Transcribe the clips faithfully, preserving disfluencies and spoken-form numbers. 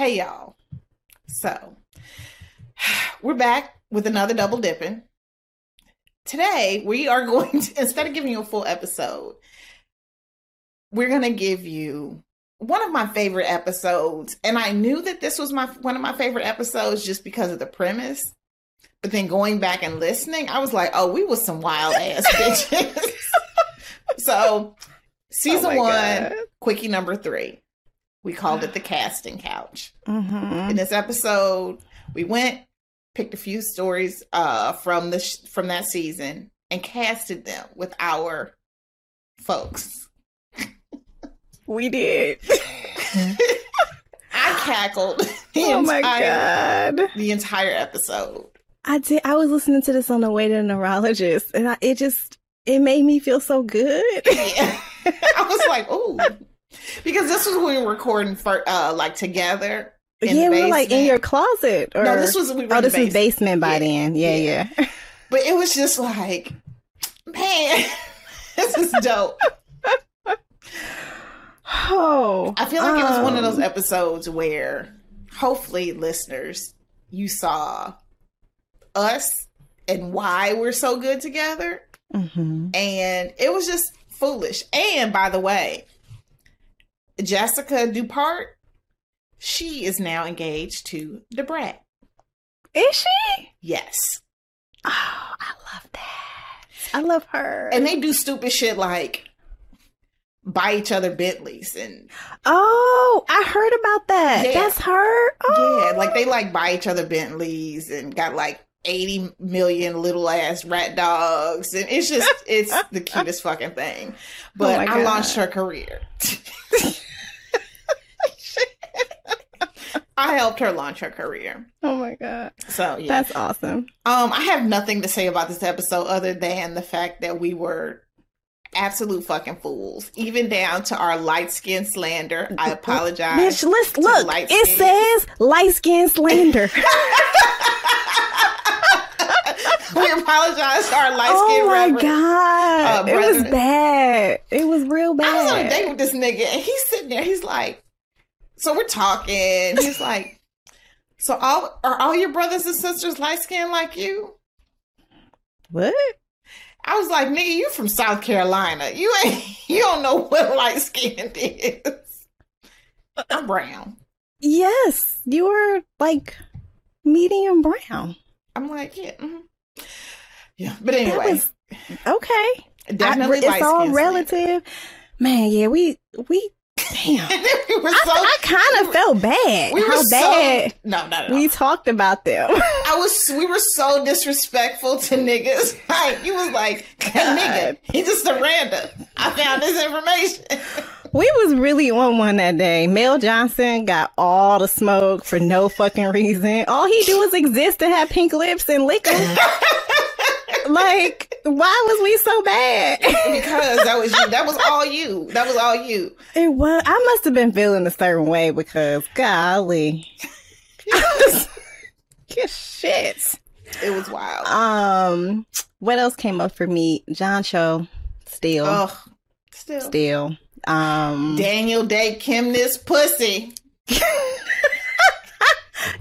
Hey, y'all. So we're back with another double dipping. Today, we are going to, instead of giving you a full episode, we're going to give you one of my favorite episodes. And I knew that this was my one of my favorite episodes just because of the premise. But then going back and listening, I was like, oh, we was some wild ass bitches. So season oh one, God. Quickie number three. We called it the casting couch. Mm-hmm. In this episode, we went, picked a few stories uh, from the sh- from that season and casted them with our folks. We did. I cackled the oh my entire God. the entire episode. I did. I was listening to this on the way to the neurologist, and I, it just it made me feel so good. Yeah. I was like, "Ooh," because this was when we were recording for uh, like together. In yeah, the we were like in your closet. Or... No, this was we were oh, this basement. was basement by yeah. then. Yeah, yeah, yeah. But it was just like, man, this is dope. Oh, I feel like um, it was one of those episodes where, hopefully, listeners, you saw us and why we're so good together. Mm-hmm. And it was just foolish. And by the way, Jessica Dupart, she is now engaged to the brat. Is she? Yes. Oh, I love that. I love her. And they do stupid shit like buy each other Bentleys and oh, I heard about that. Yeah. That's her. Oh. Yeah, like they like buy each other Bentleys and got like eighty million little ass rat dogs, and it's just it's the cutest fucking thing. But oh I launched her career. I helped her launch her career. Oh my God. So yeah. That's awesome. Um, I have nothing to say about this episode other than the fact that we were absolute fucking fools, even down to our light skin slander. I apologize. Bitch, let's look. It says light skin slander. We apologize to our light skin. Oh my reverend, God, uh, it was bad. It was real bad. I was on a date with this nigga, and he's sitting there. He's like, so we're talking. He's like, so all are all your brothers and sisters light skinned like you? What? I was like, nigga, you from South Carolina. You ain't, you don't know what light skinned is. I'm brown. Yes, you were like medium brown. I'm like, yeah, mm-hmm. yeah. But anyway, was, okay. Definitely, I, it's all relative, later. Man. Yeah, we we damn. we were so, I, I kind of we felt bad. We were How so, bad. No, no, no. We talked about them. I was. We were so disrespectful to niggas. Like you was like, hey, nigga, he just a random. I found this information. We was really on one that day. Mel Johnson got all the smoke for no fucking reason. All he do is exist and have pink lips and lick them. Like, why was we so bad? Because that was you. That was all you. That was all you. It was. I must have been feeling a certain way because, golly, shit, it was wild. Um, what else came up for me? John Cho, still, oh, still, still. Um, Daniel Dae Kim this pussy.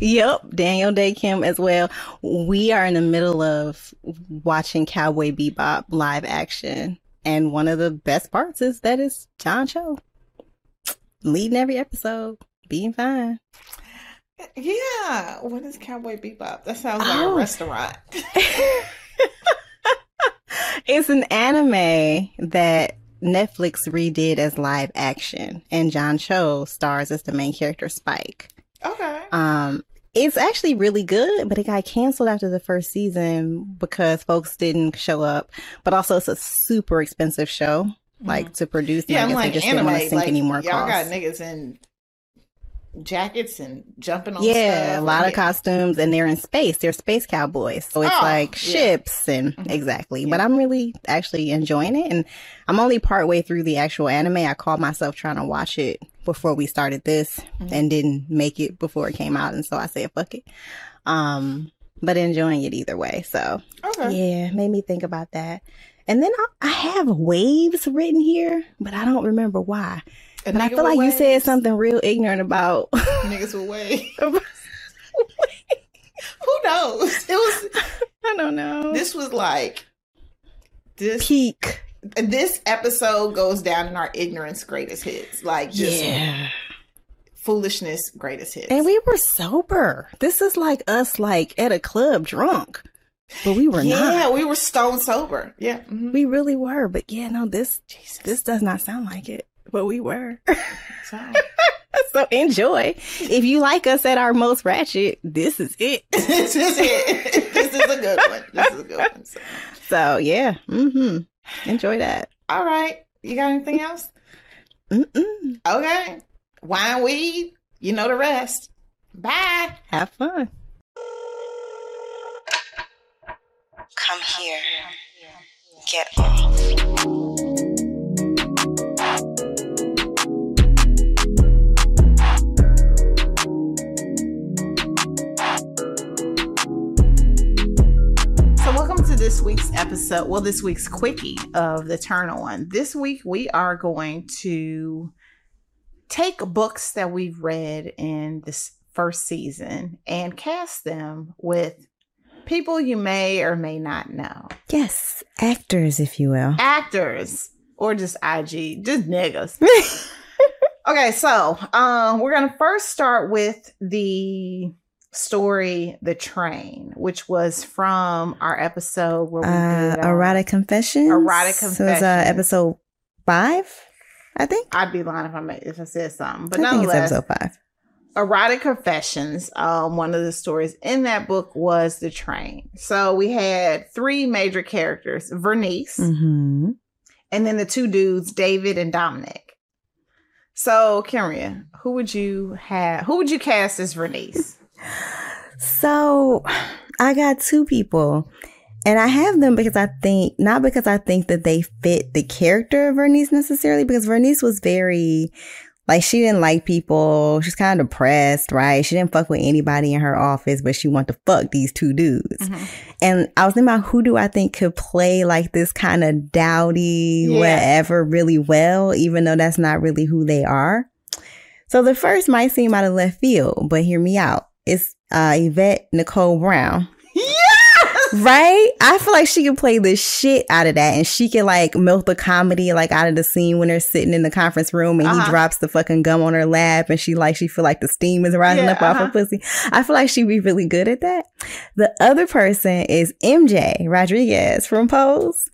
Yep, Daniel Dae Kim as well. We are in the middle of watching Cowboy Bebop live action, and one of the best parts is that it's John Cho leading every episode, being fine. Yeah, what is Cowboy Bebop? That sounds like oh. a restaurant. It's an anime that Netflix redid as live action, and John Cho stars as the main character Spike. Okay. Um, it's actually really good, but it got canceled after the first season because folks didn't show up. But also, it's a super expensive show, mm-hmm. like to produce. Yeah, and I'm I guess like, they just anime, didn't want to sink like, any more y'all costs. Got niggas in jackets and jumping on. Yeah, stuff. a lot like, of costumes, and they're in space. They're space cowboys, so it's oh, like ships yeah. and mm-hmm. exactly. Yeah. But I'm really actually enjoying it, and I'm only partway through the actual anime. I called myself trying to watch it before we started this mm-hmm. and didn't make it before it came out, and so I said fuck it, um but enjoying it either way, so okay. yeah made me think about that. And then I, I have waves written here, but I don't remember why. And, and I feel like waves. You said something real ignorant about niggas with waves. Who knows? It was, I don't know. This was like this peak. This episode goes down in our ignorance greatest hits. Like, just yeah. foolishness greatest hits. And we were sober. This is like us, like at a club drunk. But we were yeah, not. Yeah, we were stone sober. Yeah. Mm-hmm. We really were. But yeah, no, this Jesus. This does not sound like it. But we were. So. So enjoy. If you like us at our most ratchet, this is it. This is it. This is a good one. This is a good one. So, so yeah. Mm-hmm. Enjoy that. All right. You got anything else? Mm-mm. Okay. Wine, weed. You know the rest. Bye. Have fun. Come here. Get off. This week's episode, well, this week's quickie of The Turn On. This week we are going to take books that we've read in this first season and cast them with people you may or may not know. Yes, actors, if you will. Actors, or just I G, just niggas. Okay, so um, we're going to first start with the story The Train, which was from our episode where we uh, did our Erotic Confessions. Erotic Confessions. So it was uh, episode five, I think. I'd be lying if I made, if I said something, but I think it's episode five. Erotic Confessions. Um, one of the stories in that book was The Train. So we had three major characters: Vernice, mm-hmm. and then the two dudes, David and Dominic. So, Kimria, who would you have? Who would you cast as Vernice? So I got two people, and I have them because I think, not because I think that they fit the character of Vernice necessarily, because Vernice was very, like, she didn't like people. She's kind of depressed, right? She didn't fuck with anybody in her office, but she wanted to fuck these two dudes. Mm-hmm. And I was thinking about who do I think could play like this kind of dowdy, yeah. whatever, really well, even though that's not really who they are. So the first might seem out of left field, but hear me out. It's uh, Yvette Nicole Brown. Yes! Right? I feel like she can play the shit out of that, and she can like milk the comedy like out of the scene when they're sitting in the conference room and uh-huh. he drops the fucking gum on her lap, and she like she feel like the steam is rising yeah, up uh-huh. off her pussy. I feel like she'd be really good at that. The other person is M J Rodriguez from Pose.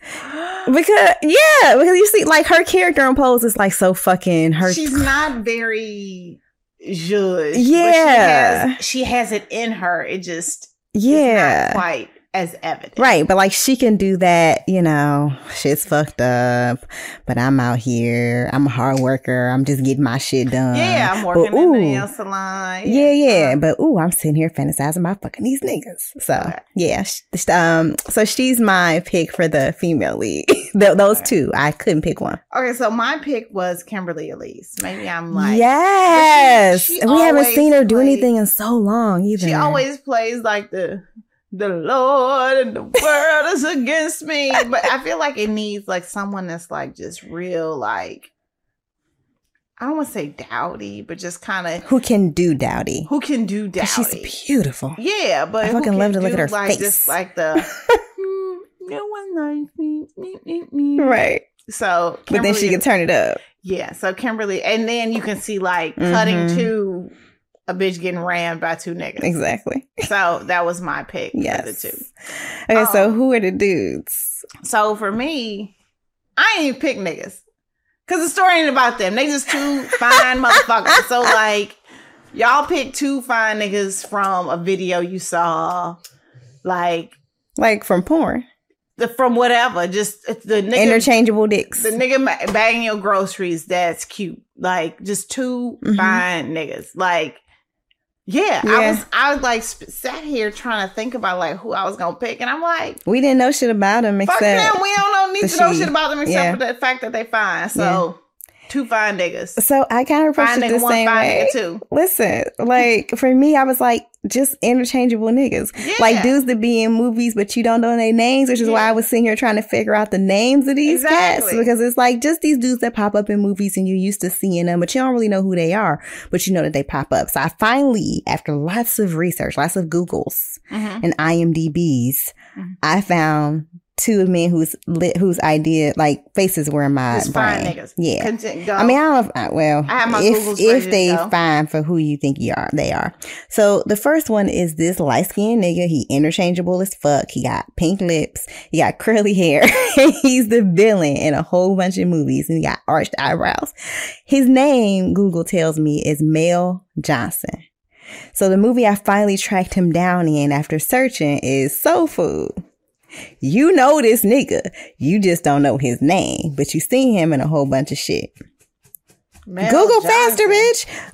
Because yeah, because you see like her character on Pose is like so fucking her. She's not very Judge, yeah, she has, she has it in her. It just, yeah, is not quite as evident, right? But like, she can do that. You know, shit's fucked up, but I'm out here. I'm a hard worker. I'm just getting my shit done. Yeah, I'm working but, ooh, in the nail salon. Yeah, yeah. yeah. Um, but ooh, I'm sitting here fantasizing about fucking these niggas. So right. yeah, sh- um, so she's my pick for the female lead. Th- those right. two, I couldn't pick one. Okay, so my pick was Kimberly Elise. Maybe I'm like, yes, she, she we haven't seen her plays, do anything in so long. Either she always plays like the. The Lord and the world is against me. But I feel like it needs like someone that's like just real, like, I don't want to say dowdy, but just kind of. Who can do dowdy. Who can do dowdy. She's beautiful. Yeah, but I fucking love to look at her like, face. Just like the, mm, no one likes me. Me, me, me. Right. So. Kimberly, but then she can turn it up. Yeah, so Kimberly. And then you can see like mm-hmm. cutting to a bitch getting rammed by two niggas. Exactly. So that was my pick yes. for the two. Okay, um, so who are the dudes? So for me, I ain't even pick niggas. Because the story ain't about them. They just two fine motherfuckers. So like, y'all pick two fine niggas from a video you saw. Like. Like from porn. The, from whatever. Just the nigga. Interchangeable dicks. The nigga bagging your groceries. That's cute. Like, just two mm-hmm. fine niggas. Like. Yeah, yeah, I was I was like sp- sat here trying to think about like who I was gonna pick, and I'm like, we didn't know shit about them. Except fuck them, we don't know need to know shit about them except yeah. for the fact that they fine. So yeah. Two fine niggas. So I kind of approached it the one, same way. Two. Listen, like for me, I was like just interchangeable niggas. Yeah. Like dudes that be in movies, but you don't know their names, which is yeah. why I was sitting here trying to figure out the names of these exactly. cats. Because it's like just these dudes that pop up in movies and you're used to seeing them, but you don't really know who they are, but you know that they pop up. So I finally, after lots of research, lots of Googles mm-hmm. and I M D Bs, mm-hmm. I found two of men whose lit, whose idea, like faces were in my it's brain. Fine niggas. Yeah. Content, I mean, I don't, well, I have my if, if they fine for who you think you are, they are. So the first one is this light skinned nigga. He interchangeable as fuck. He got pink lips. He got curly hair. He's the villain in a whole bunch of movies and he got arched eyebrows. His name, Google tells me, is Mel Johnson. So the movie I finally tracked him down in after searching is Soul Food. You know this nigga. You just don't know his name, but you seen him in a whole bunch of shit. Mel Google Johnson. Faster,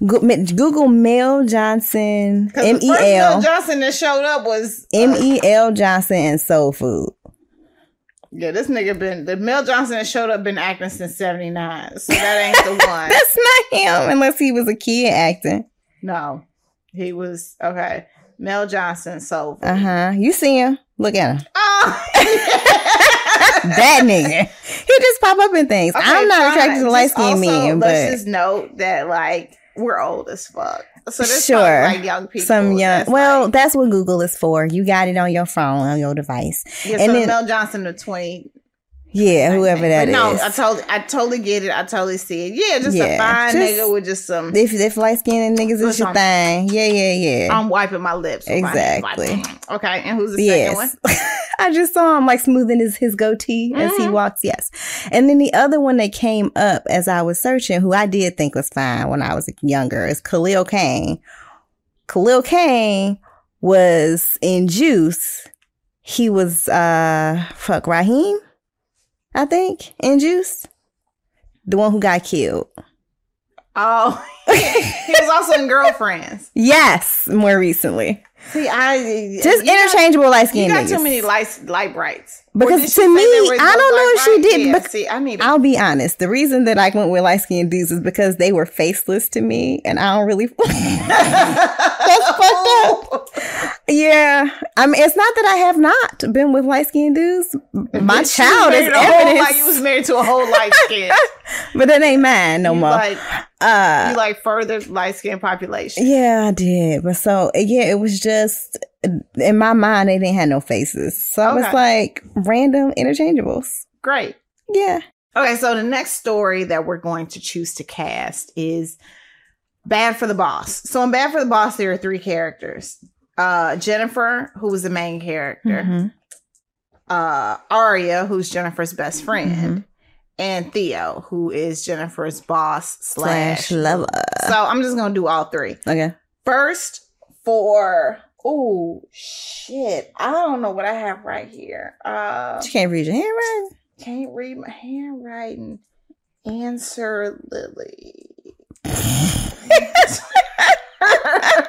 bitch. Google Mel Johnson. M E L. Mel Johnson that showed up was uh, M E L Johnson and Soul Food. Yeah, this nigga been the Mel Johnson that showed up been acting since seventy-nine. So that ain't the one. That's not him, unless he was a kid acting. No, he was okay. Mel Johnson, Soul Food. Uh huh. You see him. Look at him. Oh. That nigga. He just pop up in things. Okay, I'm not attracted to light skinned men, but let's just note that like we're old as fuck. So this sure. Not, like young people. Some young. That's well, like, that's what Google is for. You got it on your phone, on your device. Yeah. And so then, Mel Johnson the twenty. Yeah, whoever that but no, is. No, I totally, I totally get it. I totally see it. Yeah, just yeah, a fine just, nigga with just some. If, if light skinned niggas is your I'm, thing, yeah, yeah, yeah. I'm wiping my lips. Exactly. My lips. Okay, and who's the yes. second one? I just saw him like smoothing his, his goatee mm-hmm. as he walks. Yes, and then the other one that came up as I was searching, who I did think was fine when I was younger, is Khalil Kane. Khalil Kane was in Juice. He was uh fuck Raheem. I think, in Juice. The one who got killed. Oh. He was also in Girlfriends. Yes, more recently. See, I... Just interchangeable got, light skin niggas. You got niggas. Too many light, light brights. Because to me, I no don't know if bright? She did. Yeah, bec- see, I need it. I'll be honest. The reason that I went with light skin dudes is because they were faceless to me, and I don't really... That's fucked up. Yeah. I mean, it's not that I have not been with light-skinned dudes. My bitch, child is evidence. Like you was married to a whole light-skinned. But that ain't mine no you more. Like, uh, you like further light-skinned population. Yeah, I did. But so, yeah, it was just, in my mind, they didn't have no faces. So okay. It's like random interchangeables. Great. Yeah. Okay, so the next story that we're going to choose to cast is... Bad for the Boss. So in Bad for the Boss, there are three characters. Uh, Jennifer, who was the main character. Mm-hmm. Uh, Aria, who's Jennifer's best friend. Mm-hmm. And Theo, who is Jennifer's boss slash, slash lover. So I'm just going to do all three. Okay. First for... Oh, shit. I don't know what I have right here. Uh, you can't read your handwriting? Can't read my handwriting. Answer Lily.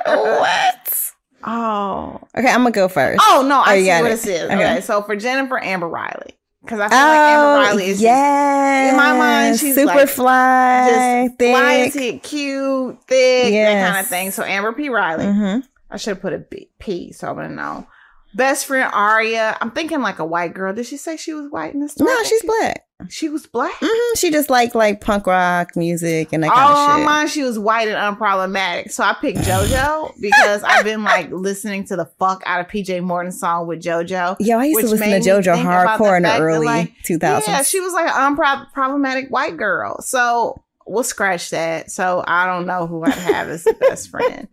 What? Oh, okay. I'm gonna go first. Oh no, I oh, see what it, it says. Okay. Okay, so for Jennifer, Amber Riley, because I feel oh, like Amber Riley is yeah, in my mind she's super like, fly, just thick, fly, cute, thick, yes. that kind of thing. So Amber P Riley. Mm-hmm. I should have put a B, P, so I'm gonna know. Best friend Aria. I'm thinking like a white girl. Did she say she was white in this story? No, she's she, black. She was black? Mm-hmm. She just liked like punk rock music and that oh, kind of shit. Oh, mine, she was white and unproblematic. So I picked JoJo because I've been like listening to the fuck out of P J Morton's song with JoJo. Yo, I used to listen to JoJo hardcore in the early that, like, two thousands. Yeah, she was like an unproblematic white girl. So we'll scratch that. So I don't know who I'd have as the best friend.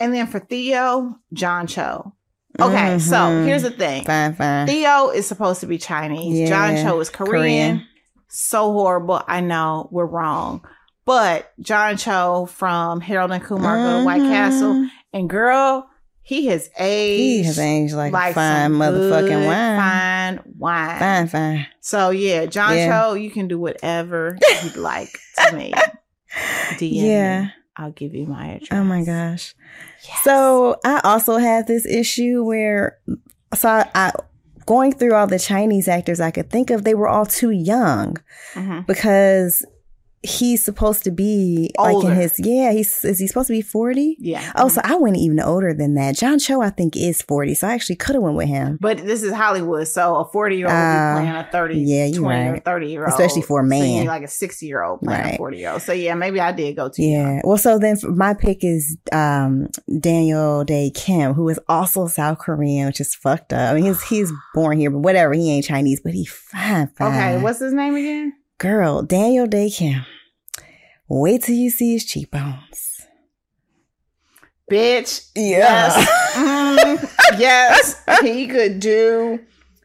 And then for Theo, John Cho. Okay, mm-hmm. So here's the thing. Fine, fine. Theo is supposed to be Chinese. Yeah. John Cho is Korean. Korean. So horrible. I know we're wrong. But John Cho from Harold and Kumar mm-hmm. Go to White Castle. And girl, he has aged. He has aged like, like fine motherfucking good, wine. Fine wine. Fine, fine. So yeah, John yeah. Cho, you can do whatever you'd like to me. D M yeah. me. I'll give you my address. Oh my gosh. Yes. So I also had this issue where, so I, I going through all the Chinese actors I could think of, they were all too young mm-hmm. because he's supposed to be older. Like in his, yeah, he's, is he supposed to be forty? Yeah. Oh, mm-hmm. So I went even older than that. John Cho, I think, is forty. So I actually could have went with him. But this is Hollywood. So a forty-year-old uh, would be playing a thirty, yeah, you're twenty right. or thirty-year-old. Especially for a man. So like a sixty-year-old playing right. a forty-year-old. So yeah, maybe I did go too Yeah. young. Well, so then my pick is um, Daniel Dae Kim, who is also South Korean, which is fucked up. I mean, he's, he's born here, but whatever. He ain't Chinese, but he fine, fine. Okay, what's his name again? Girl, Daniel Dae Kim. Wait till you see his cheekbones. Bitch. Yeah. Yes. Mm, yes. He could do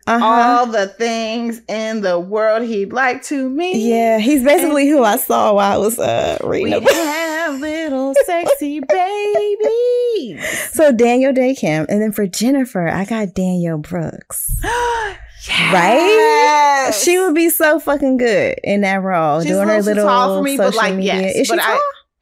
uh-huh. all the things in the world he'd like to me. Yeah. He's basically and who I saw while I was uh, reading we have little sexy baby. So Daniel Dae Kim. And then for Jennifer, I got Daniel Brooks. Yes. Right? She would be so fucking good in that role. She's doing her little tall for me, social but like, media. Yes. Is she but tall?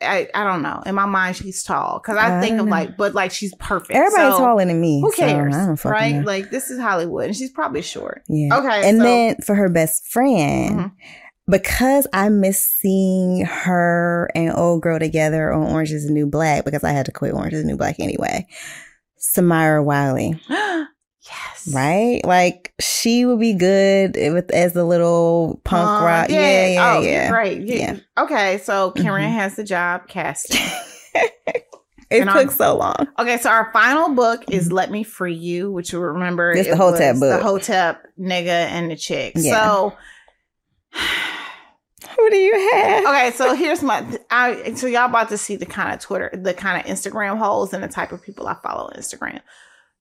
I, I I don't know. In my mind, she's tall. Because I, I think of know. like, but like she's perfect. Everybody's so taller than me. Who cares? So I don't fucking right? know. Like, this is Hollywood. And she's probably short. Yeah. Okay. And so. Then for her best friend, mm-hmm. because I miss seeing her and old girl together on Orange is the New Black, because I had to quit Orange is the New Black anyway, Samira Wiley. Yes. Right? Like, she would be good with, as the little punk um, rock. Yeah, yeah, yeah. Oh, yeah. Right. Yeah. yeah. Okay, so Karen mm-hmm. has the job casting. It and took our, so long. Okay, so our final book is Let Me Free You, which you remember. It's it the Hotep book. The Hotep nigga and the chick. Yeah. So, who do you have? Okay, so here's my. I, so, y'all about to see the kind of Twitter, the kind of Instagram holes and the type of people I follow on Instagram.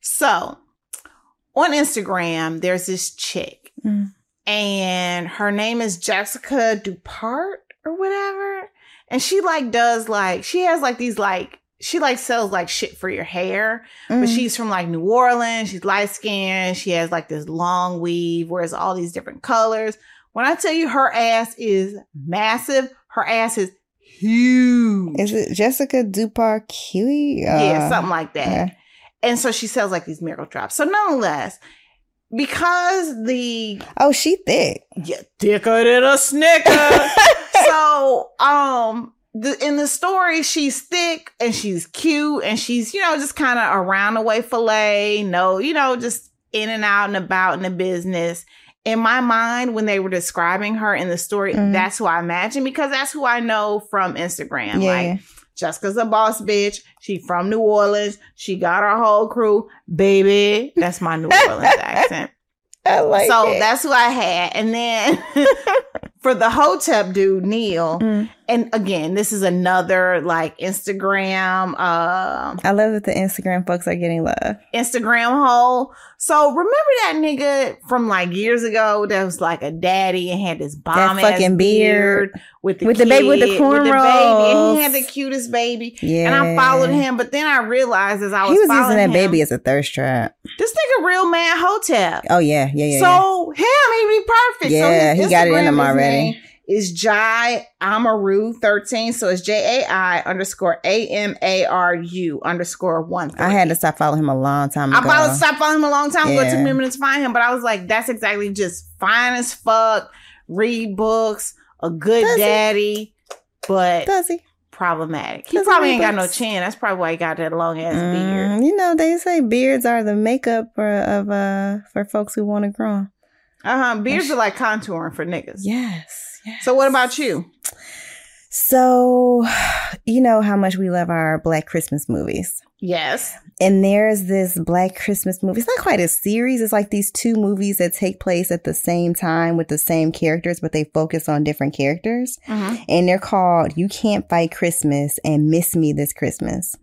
So, on Instagram, there's this chick, mm. and her name is Jessica Dupart or whatever. And she like does like, she has like these like, she like sells like shit for your hair, mm. but she's from like New Orleans. She's light skinned. She has like this long weave, wears all these different colors. When I tell you her ass is massive, her ass is huge. Is it Jessica Dupart Kiwi? Uh, yeah, something like that. Uh, And so she sells like these miracle drops. So nonetheless, because the oh, she thick, yeah, thicker than a snicker. So um, the, in the story, she's thick and she's cute and she's you know just kind of around the way fillet, no, you know just in and out and about in the business. In my mind, when they were describing her in the story, mm-hmm. that's who I imagine because that's who I know from Instagram, yeah. like. Jessica's a boss bitch. She from New Orleans. She got her whole crew. Baby, that's my New Orleans accent. I like so it. That's who I had. And then for the Hotep dude, Neil. Mm. And again, this is another like Instagram. Uh, I love that the Instagram folks are getting love. Instagram hole. So remember that nigga from like years ago that was like a daddy and had this bomb that fucking beard, beard with the with kid, the baby with the cornrows. And he had the cutest baby. Yeah. And I followed him, but then I realized as I was, he was following using that him, baby as a thirst trap. This nigga, real man, Hotep. Oh yeah, yeah, yeah. So yeah. him, he be perfect. Yeah, so he Instagram got it in him already. Is Jai Amaru thirteen. So it's J A I underscore A M A R U underscore one. I had to stop following him a long time ago. I probably stopped following him a long time ago. Yeah. It took me a minute to find him. But I was like, that's exactly just fine as fuck. Read books. A good Does daddy. He? But Does he? Problematic. He Does probably he ain't books? Got no chin. That's probably why he got that long ass mm, beard. You know, they say beards are the makeup for, of uh, for folks who want to grow. Uh-huh. Beards are like contouring for niggas. Yes. Yes. So what about you? So, you know how much we love our Black Christmas movies. Yes. And there's this Black Christmas movie. It's not quite a series. It's like these two movies that take place at the same time with the same characters, but they focus on different characters. Uh-huh. And they're called You Can't Fight Christmas and Miss Me This Christmas.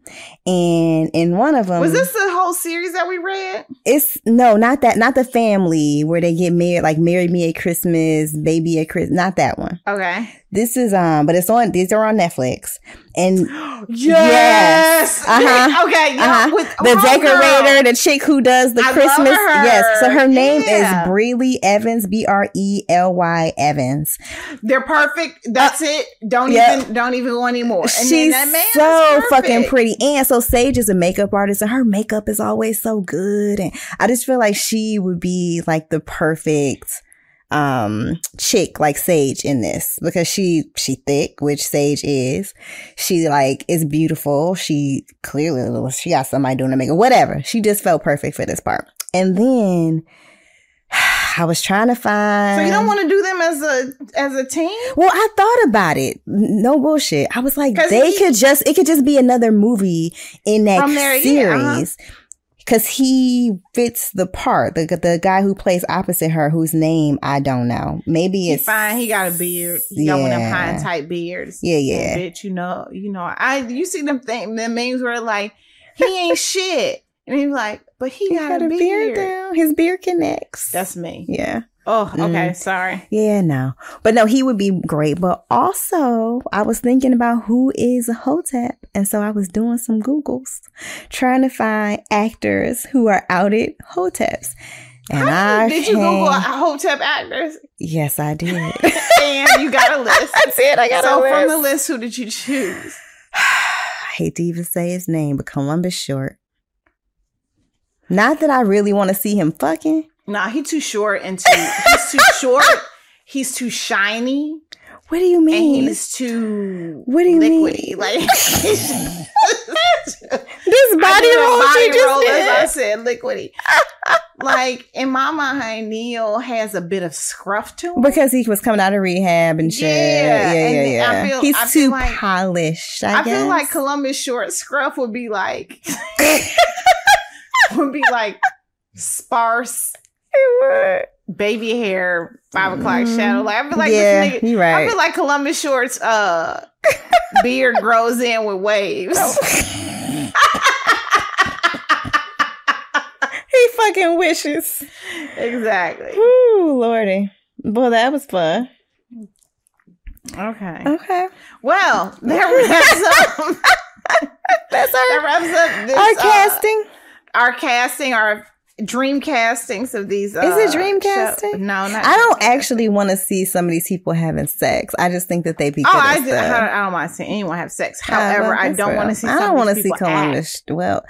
And in one of them... Was this the whole series that we read? It's... No, not that. Not the family where they get married, like Marry Me at Christmas, Baby at Christmas. Not that one. Okay. This is... um, But it's on... These are on Netflix. And... yes! Yes! Uh-huh. Okay. Yeah. Uh-huh. With the decorator, girl. The chick who does the I Christmas. Yes. So her name yeah. is Brely Evans, B R E L Y Evans. They're perfect. That's uh, it. Don't yep. even don't even want any more. And she's that man so fucking pretty. And so Sage is a makeup artist and her makeup is always so good. And I just feel like she would be like the perfect um, chick like Sage in this, because she, she thick, which Sage is. She like is beautiful. She clearly, she got somebody doing her makeup, whatever. She just felt perfect for this part. And then I was trying to find. So you don't want to do them as a as a team? Well, I thought about it. No bullshit. I was like, they he, could just it could just be another movie in that there, series, because yeah, uh-huh. he fits the part. The the guy who plays opposite her, whose name I don't know. Maybe it's he fine. He got a beard. He yeah. got one of them high type beards. Yeah, yeah. Bitch, you know, you know. I you see them thing them memes where like he ain't shit, and he's like. But he, he got, got a beard. beard down. His beard connects. That's me. Yeah. Oh, okay. Mm. Sorry. Yeah, no. But no, he would be great. But also, I was thinking about who is a Hotep. And so I was doing some Googles, trying to find actors who are outed Hoteps. And How I did you Google Hotep actors? Yes, I did. And you got a list. I did. I got so a list. So from the list, who did you choose? I hate to even say his name, but Columbus Short. Not that I really want to see him fucking. Nah, he too short and too. He's too short. He's too shiny. What do you mean? And he's too. What do you liquidy. mean? Like this body roll she just did. I said liquidy. Like in my mind, Neil has a bit of scruff to him because he was coming out of rehab and shit. Yeah, yeah, yeah. And yeah. I feel, he's I feel too like, polished. I, I guess. feel like Columbus Short scruff would be like. Would be like sparse, it would. Baby hair, five o'clock mm. shadow. Like I feel like yeah, this nigga. Right. I feel like Columbus Short's uh beard grows in with waves. Oh. He fucking wishes. Exactly. Ooh, lordy. Boy, that was fun. Okay. Okay. Well, that wraps up. That's our, that wraps up this, our casting. Uh, Our casting, our dream castings of these. Uh, Is it dream casting? Show- no, not. I don't actually want to see some of these people having sex. I just think that they be. Oh, I, did, I don't want to see anyone have sex. However, I don't want to see. I don't want to see Columbus. Well,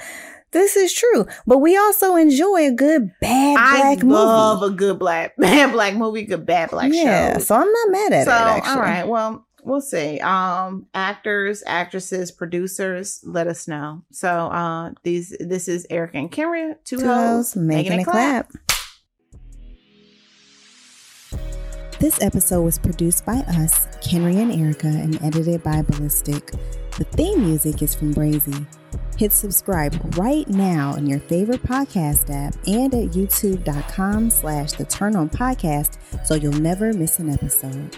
this is true, but we also enjoy a good bad black movie. I love movie. a good black bad black movie, good bad black show. Yeah, shows. So I'm not mad at so, it. Actually. All right, well. We'll see. Um, actors, actresses, producers, let us know. So uh, these, this is Eric and Kimra, two hoes making it clap. This episode was produced by us, Kimra and Erica, and edited by Ballistic. The theme music is from Brazy. Hit subscribe right now on your favorite podcast app and at youtube.com slash the Turn On Podcast so you'll never miss an episode.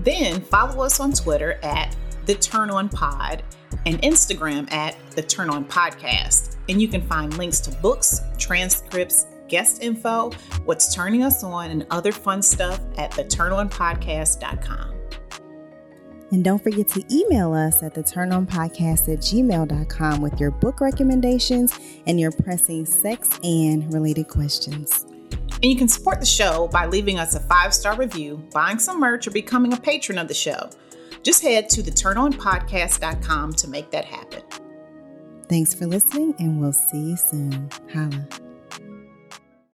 Then follow us on Twitter at The Turn On Pod and Instagram at The Turn On Podcast. And you can find links to books, transcripts, guest info, what's turning us on, and other fun stuff at the turn on podcast dot com. And don't forget to email us at the turn on podcast at gmail dot com with your book recommendations and your pressing sex and related questions. And you can support the show by leaving us a five-star review, buying some merch, or becoming a patron of the show. Just head to the turn on podcast dot com to make that happen. Thanks for listening, and we'll see you soon. Holla.